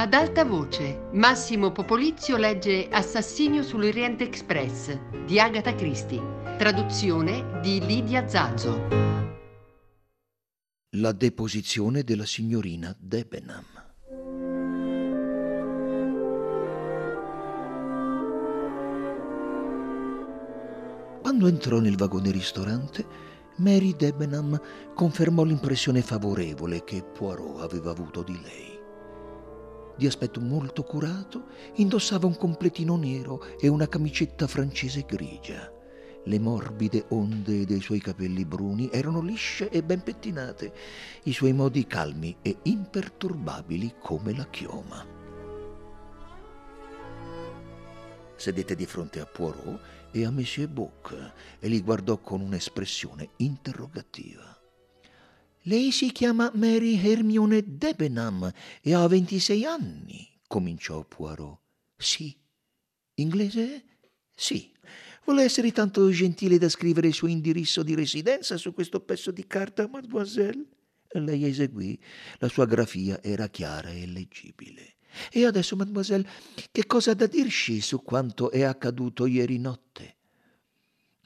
Ad alta voce, Massimo Popolizio legge Assassinio sull'Orient Express di Agatha Christie, traduzione di Lidia Zazzo. La deposizione della signorina Debenham. Quando entrò nel vagone ristorante, Mary Debenham confermò l'impressione favorevole che Poirot aveva avuto di lei. Di aspetto molto curato, indossava un completino nero e una camicetta francese grigia. Le morbide onde dei suoi capelli bruni erano lisce e ben pettinate, i suoi modi calmi e imperturbabili come la chioma. Sedette di fronte a Poirot e a Monsieur Bouc e li guardò con un'espressione interrogativa. «Lei si chiama Mary Hermione Debenham e ha 26 anni», cominciò Poirot. «Sì». «Inglese?» «Sì». «Vuole essere tanto gentile da scrivere il suo indirizzo di residenza su questo pezzo di carta, mademoiselle?» Lei eseguì. La sua grafia era chiara e leggibile. «E adesso, mademoiselle, che cosa ha da dirci su quanto è accaduto ieri notte?»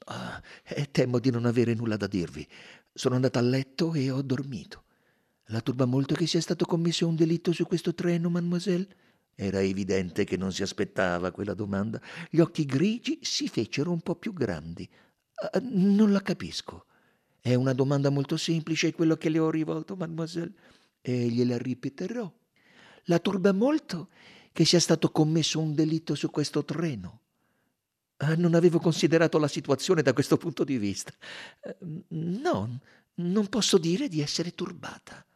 «Ah, temo di non avere nulla da dirvi. Sono andata a letto e ho dormito. La turba molto che sia stato commesso un delitto su questo treno, mademoiselle?» Era evidente che non si aspettava quella domanda. Gli occhi grigi si fecero un po' più grandi. «Non la capisco. È una domanda molto semplice quello che le ho rivolto, mademoiselle, e gliela ripeterò. La turba molto che sia stato commesso un delitto su questo treno. Non avevo considerato la situazione da questo punto di vista. No, non posso dire di essere turbata.»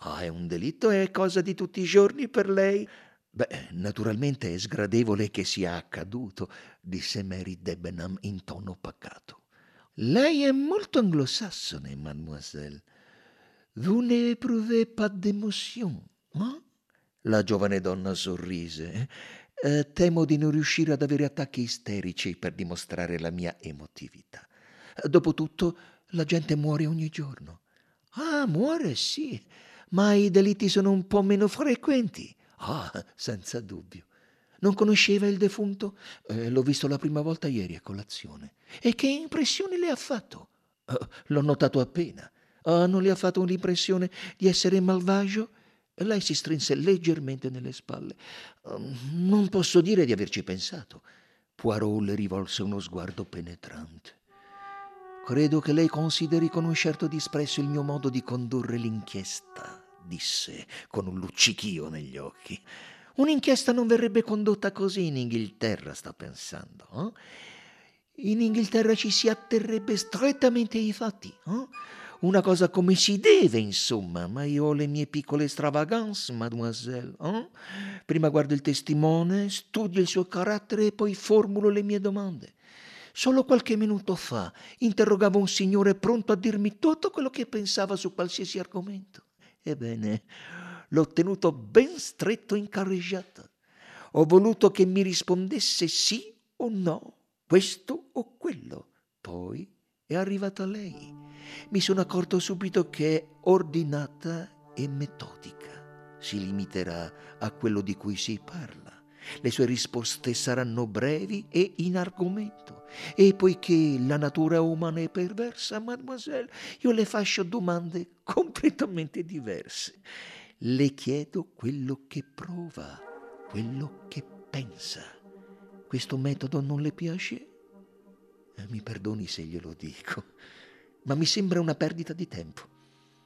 «Ah, è un delitto? È cosa di tutti i giorni per lei?» «Beh, naturalmente è sgradevole che sia accaduto», disse Mary Debenham in tono pacato. «Lei è molto anglosassone, mademoiselle. Vous n'éprouvez pas d'émotion, hein?» La giovane donna sorrise. «Temo di non riuscire ad avere attacchi isterici per dimostrare la mia emotività. Dopotutto, la gente muore ogni giorno.» «Ah, muore, sì, ma i delitti sono un po' meno frequenti.» «Ah, senza dubbio. Non conosceva il defunto? L'ho visto la prima volta ieri a colazione.» «E che impressione le ha fatto?» «L'ho notato appena.» «Non le ha fatto l'impressione di essere malvagio?» Lei si strinse leggermente nelle spalle. «Non posso dire di averci pensato.» Poirot le rivolse uno sguardo penetrante. «Credo che lei consideri con un certo disprezzo il mio modo di condurre l'inchiesta», disse con un luccichio negli occhi. «Un'inchiesta non verrebbe condotta così in Inghilterra, sta pensando, eh? In Inghilterra ci si atterrebbe strettamente ai fatti, eh? Una cosa come si deve, insomma, ma io ho le mie piccole stravaganze, mademoiselle, eh? Prima guardo il testimone, studio il suo carattere e poi formulo le mie domande. Solo qualche minuto fa interrogavo un signore pronto a dirmi tutto quello che pensava su qualsiasi argomento. Ebbene, l'ho tenuto ben stretto in carreggiata. Ho voluto che mi rispondesse sì o no, questo o quello. Poi è arrivata lei. Mi sono accorto subito che è ordinata e metodica. Si limiterà a quello di cui si parla. Le sue risposte saranno brevi e in argomento. E poiché la natura umana è perversa, mademoiselle, io le faccio domande completamente diverse. Le chiedo quello che prova, quello che pensa. Questo metodo non le piace? Mi perdoni se glielo dico, ma mi sembra una perdita di tempo.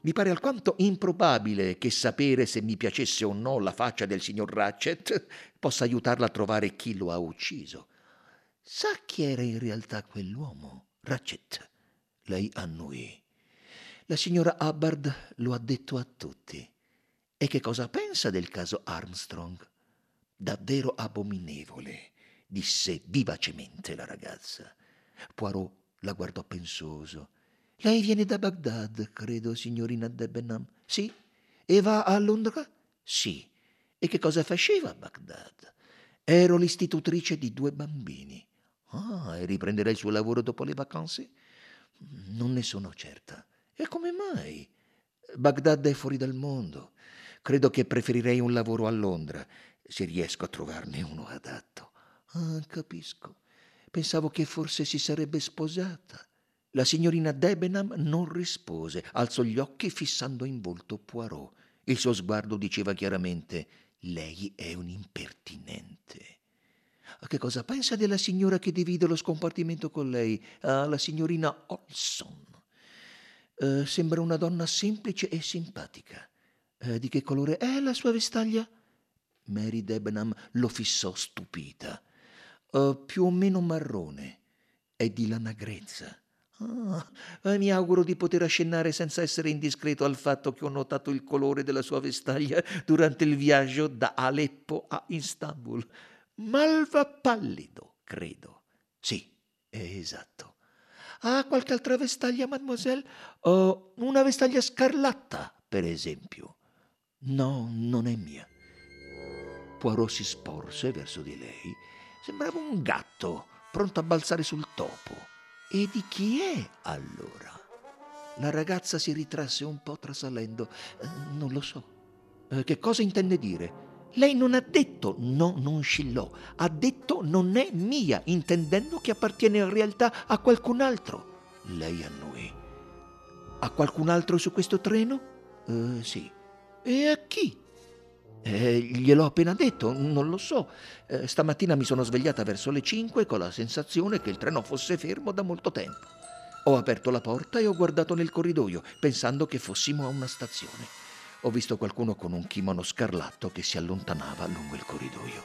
Mi pare alquanto improbabile che sapere se mi piacesse o no la faccia del signor Ratchett possa aiutarla a trovare chi lo ha ucciso. Sa chi era in realtà quell'uomo, Ratchett?» Lei annuì. «La signora Hubbard lo ha detto a tutti. E che cosa pensa del caso Armstrong?» «Davvero abominevole», disse vivacemente la ragazza. Poirot la guardò pensoso. «Lei viene da Baghdad, credo, signorina Debenham?» «Sì». «E va a Londra?» «Sì». «E che cosa faceva a Baghdad?» «Ero l'istitutrice di 2 bambini». «Ah, e riprenderà il suo lavoro dopo le vacanze?» «Non ne sono certa». «E come mai?» «Baghdad è fuori dal mondo. Credo che preferirei un lavoro a Londra, se riesco a trovarne uno adatto. Ah, capisco. Pensavo che forse si sarebbe sposata. La signorina Debenham non rispose, alzò gli occhi fissando in volto Poirot. Il suo sguardo diceva chiaramente: lei è un impertinente. Che cosa pensa della signora che divide lo scompartimento con lei? Ah, la signorina Ohlsson. Sembra una donna semplice e simpatica. Di che colore è la sua vestaglia? Mary Debenham lo fissò stupita. Più o meno marrone. È di lana grezza. Ah, mi auguro di poter accennare senza essere indiscreto al fatto che ho notato il colore della sua vestaglia durante il viaggio da Aleppo a Istanbul. Malva pallido, credo. Sì, è esatto. Ha qualche altra vestaglia, mademoiselle? Una vestaglia scarlatta, per esempio. No, non è mia. Poirot si sporse verso di lei. Sembrava un gatto, pronto a balzare sul topo. E di chi è, allora? La ragazza si ritrasse un po' trasalendo. Non lo so. Che cosa intende dire? Lei non ha detto no, non scillò. Ha detto non è mia, intendendo che appartiene in realtà a qualcun altro. Lei a noi. A qualcun altro su questo treno? Sì. E a chi? Gliel'ho appena detto, non lo so. Stamattina mi sono svegliata verso le 5 con la sensazione che il treno fosse fermo da molto tempo. Ho aperto la porta e ho guardato nel corridoio, pensando che fossimo a una stazione. Ho visto qualcuno con un kimono scarlatto che si allontanava lungo il corridoio.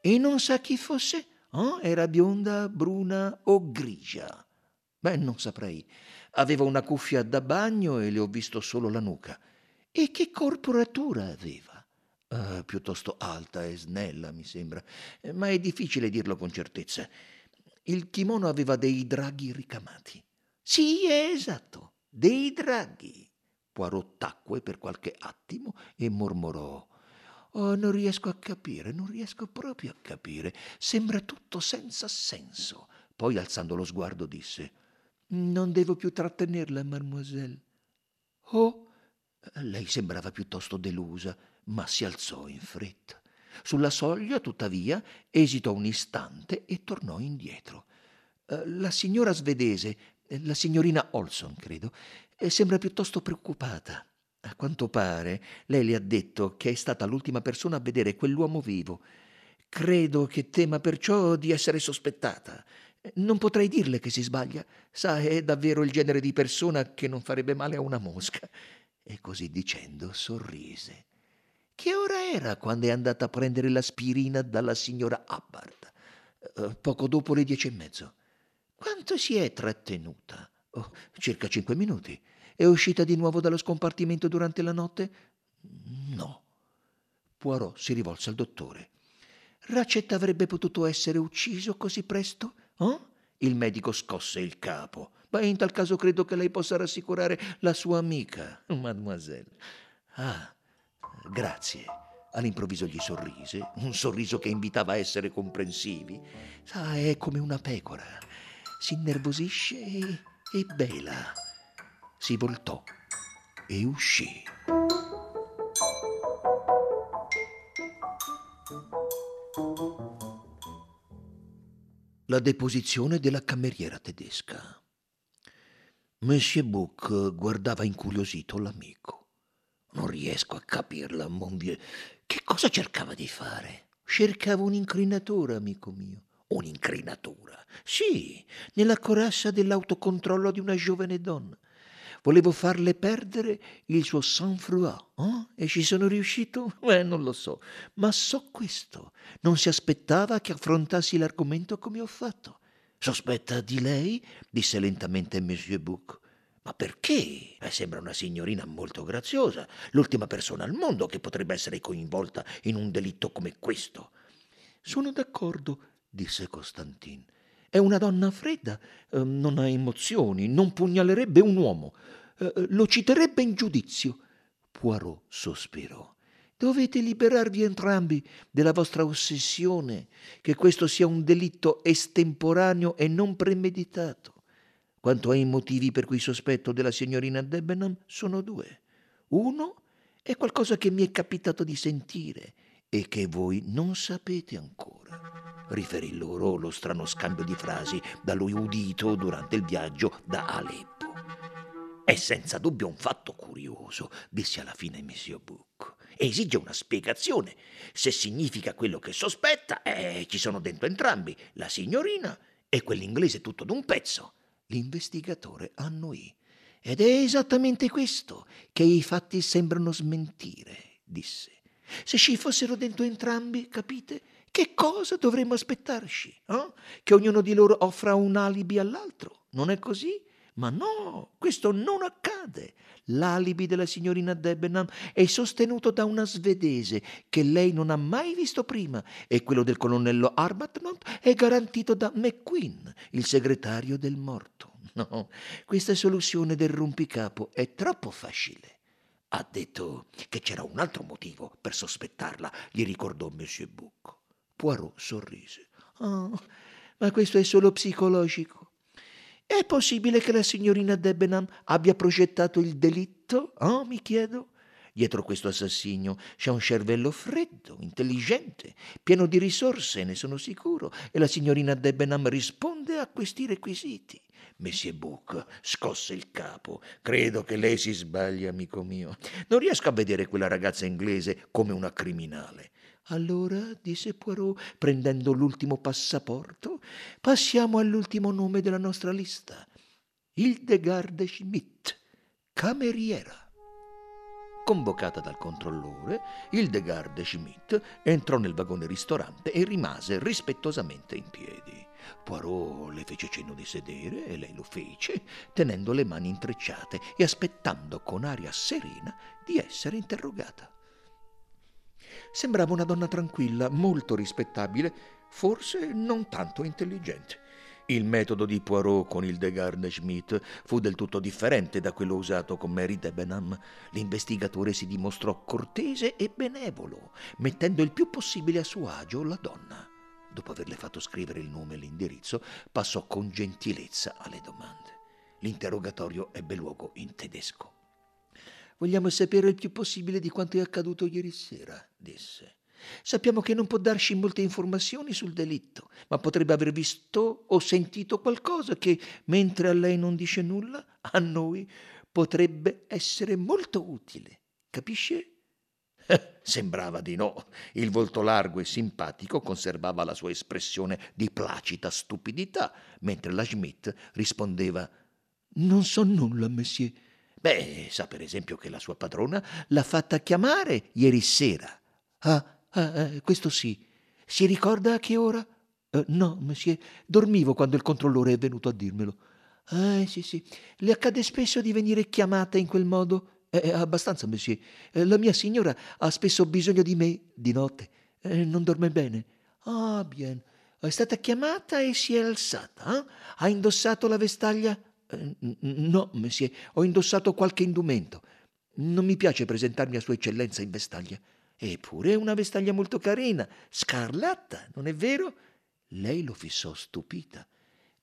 E non sa chi fosse? Oh, era bionda, bruna o grigia? Beh, non saprei. Aveva una cuffia da bagno e le ho visto solo la nuca. E che corporatura aveva? Piuttosto alta e snella, mi sembra, ma è difficile dirlo con certezza. Il kimono aveva dei draghi ricamati. Sì, è esatto, dei draghi. Poirot tacque per qualche attimo e mormorò: non riesco a capire, non riesco proprio a capire. Sembra tutto senza senso. Poi, alzando lo sguardo, disse: non devo più trattenerla, mademoiselle. Oh! Lei sembrava piuttosto delusa, ma si alzò in fretta. Sulla soglia, tuttavia, esitò un istante e tornò indietro. La signora svedese, la signorina Ohlsson, credo, sembra piuttosto preoccupata. A quanto pare, lei le ha detto che è stata l'ultima persona a vedere quell'uomo vivo. Credo che tema perciò di essere sospettata. Non potrei dirle che si sbaglia. Sa, è davvero il genere di persona che non farebbe male a una mosca. E così dicendo sorrise. Che ora era quando è andata a prendere l'aspirina dalla signora Hubbard? Poco dopo le 10:30. Quanto si è trattenuta? Oh, circa 5 minuti. È uscita di nuovo dallo scompartimento durante la notte? No. Poirot si rivolse al dottore. Ratchett avrebbe potuto essere ucciso così presto? Oh? Il medico scosse il capo. Ma in tal caso credo che lei possa rassicurare la sua amica, mademoiselle. Ah, grazie. All'improvviso gli sorrise, un sorriso che invitava a essere comprensivi. Sa, è come una pecora. Si innervosisce e bela. Si voltò e uscì. La deposizione della cameriera tedesca. Monsieur Bouc guardava incuriosito l'amico. Non riesco a capirla, mon vieux. Che cosa cercava di fare? Cercavo un'incrinatura, amico mio. Un'incrinatura? Sì, nella corazza dell'autocontrollo di una giovane donna. Volevo farle perdere il suo sang-froid, eh? E ci sono riuscito? Non lo so, ma so questo. Non si aspettava che affrontassi l'argomento come ho fatto. Sospetta di lei? Disse lentamente Monsieur Bouc. Ma perché? Sembra una signorina molto graziosa, l'ultima persona al mondo che potrebbe essere coinvolta in un delitto come questo. Sono d'accordo, disse Costantin. È una donna fredda, non ha emozioni, non pugnalerebbe un uomo, lo citerebbe in giudizio. Poirot sospirò. Dovete liberarvi entrambi della vostra ossessione che questo sia un delitto estemporaneo e non premeditato. Quanto ai motivi per cui sospetto della signorina Debenham, sono due. Uno è qualcosa che mi è capitato di sentire e che voi non sapete ancora. Riferì loro lo strano scambio di frasi da lui udito durante il viaggio da Aleppo. È senza dubbio un fatto curioso, disse alla fine Monsieur Bouc. Esige una spiegazione. Se significa quello che sospetta, ci sono dentro entrambi, la signorina e quell'inglese tutto d'un pezzo. L'investigatore annuì. Ed è esattamente questo che i fatti sembrano smentire, disse. Se ci fossero dentro entrambi, capite? Che cosa dovremmo aspettarci? Eh? Che ognuno di loro offra un alibi all'altro, non è così? Ma no, questo non accade. L'alibi della signorina Debenham è sostenuto da una svedese che lei non ha mai visto prima e quello del colonnello Arbuthnot è garantito da McQueen, il segretario del morto. No, questa soluzione del rompicapo è troppo facile. Ha detto che c'era un altro motivo per sospettarla, gli ricordò Monsieur Bouc. Poirot sorrise. Oh, ma questo è solo psicologico. È possibile che la signorina Debenham abbia progettato il delitto? Oh, mi chiedo. Dietro questo assassino c'è un cervello freddo, intelligente, pieno di risorse, ne sono sicuro, e la signorina Debenham risponde a questi requisiti. Monsieur Bouc scosse il capo. Credo che lei si sbagli, amico mio. Non riesco a vedere quella ragazza inglese come una criminale. Allora, disse Poirot, prendendo l'ultimo passaporto, passiamo all'ultimo nome della nostra lista. Hildegarde Schmidt, cameriera. Convocata dal controllore, Hildegarde Schmidt entrò nel vagone ristorante e rimase rispettosamente in piedi. Poirot le fece cenno di sedere e lei lo fece, tenendo le mani intrecciate e aspettando con aria serena di essere interrogata. Sembrava una donna tranquilla, molto rispettabile, forse non tanto intelligente. Il metodo di Poirot con Hildegarde Schmidt fu del tutto differente da quello usato con Mary Debenham. L'investigatore si dimostrò cortese e benevolo, mettendo il più possibile a suo agio la donna. Dopo averle fatto scrivere il nome e l'indirizzo, passò con gentilezza alle domande. L'interrogatorio ebbe luogo in tedesco. «Vogliamo sapere il più possibile di quanto è accaduto ieri sera», disse. «Sappiamo che non può darci molte informazioni sul delitto, ma potrebbe aver visto o sentito qualcosa che, mentre a lei non dice nulla, a noi potrebbe essere molto utile. Capisce?» Sembrava di no. Il volto largo e simpatico conservava la sua espressione di placida stupidità, mentre la Schmidt rispondeva «Non so nulla, monsieur». Beh, sa per esempio che la sua padrona l'ha fatta chiamare ieri sera. Ah, questo sì. Si ricorda a che ora? No, monsieur, dormivo quando il controllore è venuto a dirmelo. Ah, sì. Le accade spesso di venire chiamata in quel modo? Abbastanza, monsieur. La mia signora ha spesso bisogno di me di notte. Non dorme bene. Ah, bien. È stata chiamata e si è alzata. Ha indossato la vestaglia? No, monsieur, ho indossato qualche indumento. Non mi piace presentarmi a Sua Eccellenza in vestaglia. Eppure è una vestaglia molto carina, scarlatta, non è vero? Lei lo fissò stupita.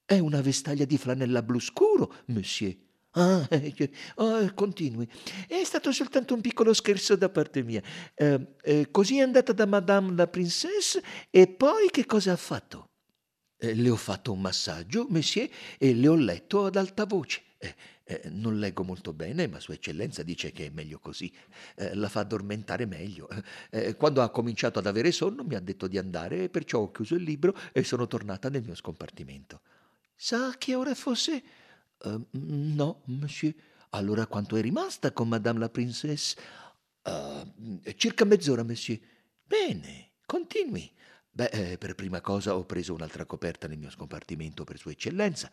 È una vestaglia di flanella blu scuro, monsieur. Continui. È stato soltanto un piccolo scherzo da parte mia. Così è andata da Madame la Princesse e poi che cosa ha fatto? Le ho fatto un massaggio, monsieur, e le ho letto ad alta voce. Non leggo molto bene, ma Sua Eccellenza dice che è meglio così. La fa addormentare meglio. Quando ha cominciato ad avere sonno mi ha detto di andare, perciò ho chiuso il libro e sono tornata nel mio scompartimento. Sa che ora fosse? No, monsieur. Allora quanto è rimasta con Madame la Princesse? Circa mezz'ora, monsieur. Bene, continui. Beh, per prima cosa ho preso un'altra coperta nel mio scompartimento per Sua Eccellenza.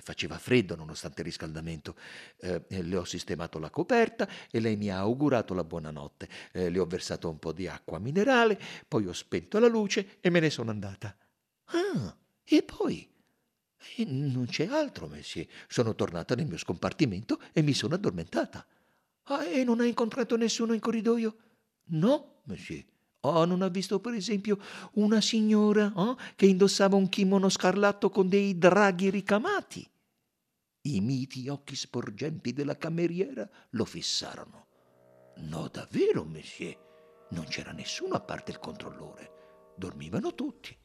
Faceva freddo nonostante il riscaldamento. Le ho sistemato la coperta e lei mi ha augurato la buonanotte. Le ho versato un po' di acqua minerale, poi ho spento la luce e me ne sono andata. Ah, e poi? Non c'è altro, monsieur. Sono tornata nel mio scompartimento e mi sono addormentata. Ah, e non ha incontrato nessuno in corridoio? No, monsieur. Oh, non ha visto per esempio una signora che indossava un kimono scarlatto con dei draghi ricamati? I miti occhi sporgenti della cameriera lo fissarono. No, davvero, monsieur, non c'era nessuno a parte il controllore. Dormivano tutti.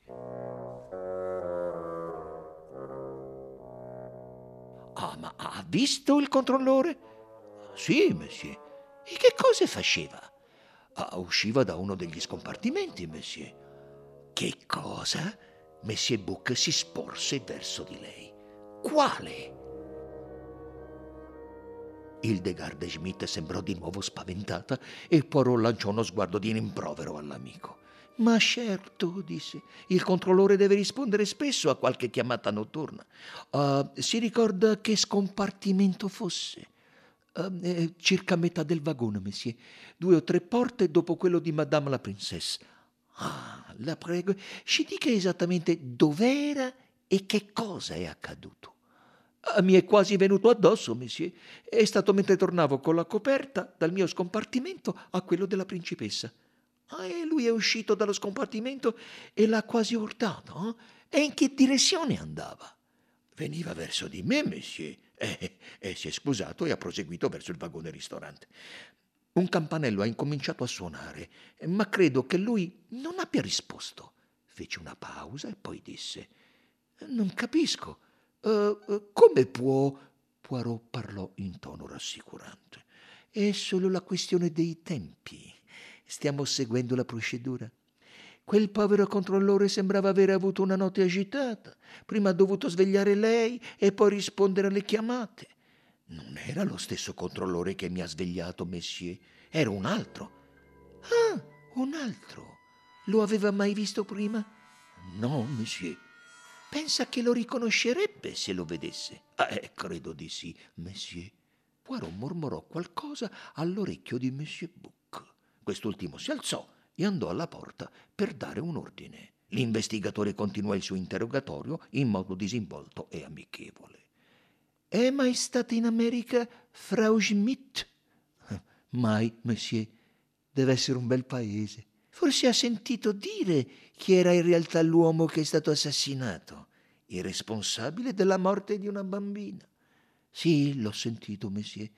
Ah, ma ha visto il controllore? Sì, monsieur. E che cosa faceva? Ah, usciva da uno degli scompartimenti, monsieur. Che cosa? Monsieur Bouc si sporse verso di lei. Quale? Hildegarde Schmidt sembrò di nuovo spaventata e Poirot lanciò uno sguardo di rimprovero all'amico. «Ma certo», disse, «il controllore deve rispondere spesso a qualche chiamata notturna. Si ricorda che scompartimento fosse?» Circa metà del vagone, monsieur. 2 o 3 porte dopo quello di Madame la Princesse». «Ah, la prego, ci dica esattamente dov'era e che cosa è accaduto». Mi è quasi venuto addosso, monsieur. È stato mentre tornavo con la coperta dal mio scompartimento a quello della principessa. E lui è uscito dallo scompartimento e l'ha quasi urtato. E in che direzione andava? Veniva verso di me, monsieur. E si è scusato e ha proseguito verso il vagone ristorante. Un campanello ha incominciato a suonare, ma credo che lui non abbia risposto. Fece una pausa e poi disse: «Non capisco. Come può?» Poirot parlò in tono rassicurante. «È solo la questione dei tempi. Stiamo seguendo la procedura. Quel povero controllore sembrava aver avuto una notte agitata. Prima ha dovuto svegliare lei e poi rispondere alle chiamate. Non era lo stesso controllore che mi ha svegliato, monsieur. Era un altro». «Ah, un altro. Lo aveva mai visto prima?» «No, monsieur». «Pensa che lo riconoscerebbe se lo vedesse?» Credo di sì, monsieur». Poirot mormorò qualcosa all'orecchio di Monsieur Bouc. Quest'ultimo si alzò e andò alla porta per dare un ordine. L'investigatore continuò il suo interrogatorio in modo disinvolto e amichevole. «È mai stata in America Frau Schmidt?» «Mai, monsieur. Deve essere un bel paese. Forse ha sentito dire chi era in realtà l'uomo che è stato assassinato, il responsabile della morte di una bambina». «Sì, l'ho sentito, monsieur.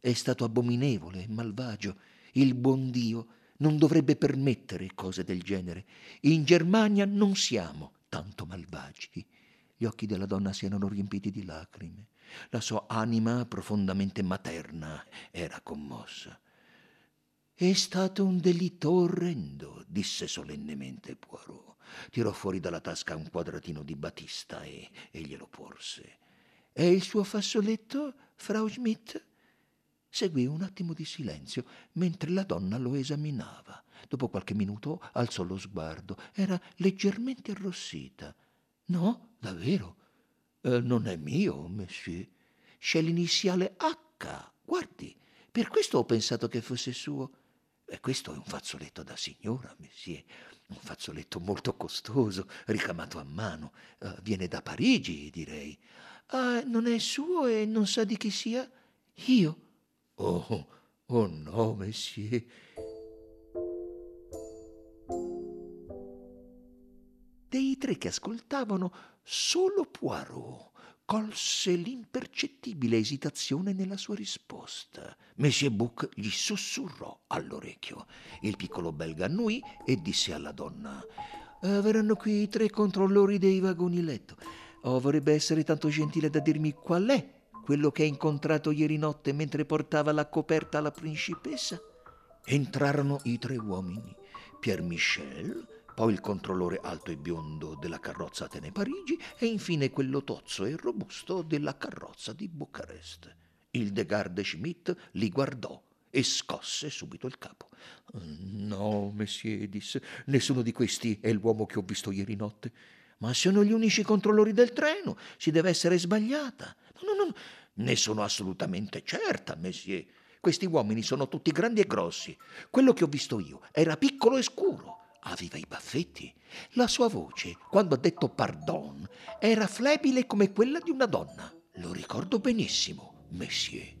È stato abominevole, malvagio. Il buon Dio non dovrebbe permettere cose del genere. In Germania non siamo tanto malvagi». Gli occhi della donna si erano riempiti di lacrime. La sua anima profondamente materna era commossa. «È stato un delitto orrendo», disse solennemente Poirot. Tirò fuori dalla tasca un quadratino di batista e glielo porse. «E il suo fazzoletto, Frau Schmidt?» Seguì un attimo di silenzio mentre la donna lo esaminava. Dopo qualche minuto alzò lo sguardo. Era leggermente arrossita. «No, davvero? Non è mio, monsieur. C'è l'iniziale H. Guardi, per questo ho pensato che fosse suo». Questo è un fazzoletto da signora, monsieur, un fazzoletto molto costoso, ricamato a mano. Viene da Parigi, direi». «Ah, non è suo e non sa di chi sia?» «Io». Oh no, monsieur». Dei 3 che ascoltavano, solo Poirot colse l'impercettibile esitazione nella sua risposta. Monsieur Bouc gli sussurrò all'orecchio. Il piccolo belga annui e disse alla donna: «Verranno qui i 3 controllori dei vagoni letto. Vorrebbe essere tanto gentile da dirmi qual è quello che ha incontrato ieri notte mentre portava la coperta alla principessa?» Entrarono i 3 uomini, Pierre Michel, poi il controllore alto e biondo della carrozza Atene Parigi e infine quello tozzo e robusto della carrozza di Bucarest. Hildegarde Schmidt li guardò e scosse subito il capo. «No, monsieur», disse, «nessuno di questi è l'uomo che ho visto ieri notte». «Ma sono gli unici controllori del treno, si deve essere sbagliata». No, «ne sono assolutamente certa, monsieur. Questi uomini sono tutti grandi e grossi. Quello che ho visto io era piccolo e scuro. Aveva i baffetti. La sua voce, quando ha detto «pardon», era flebile come quella di una donna. Lo ricordo benissimo, monsieur».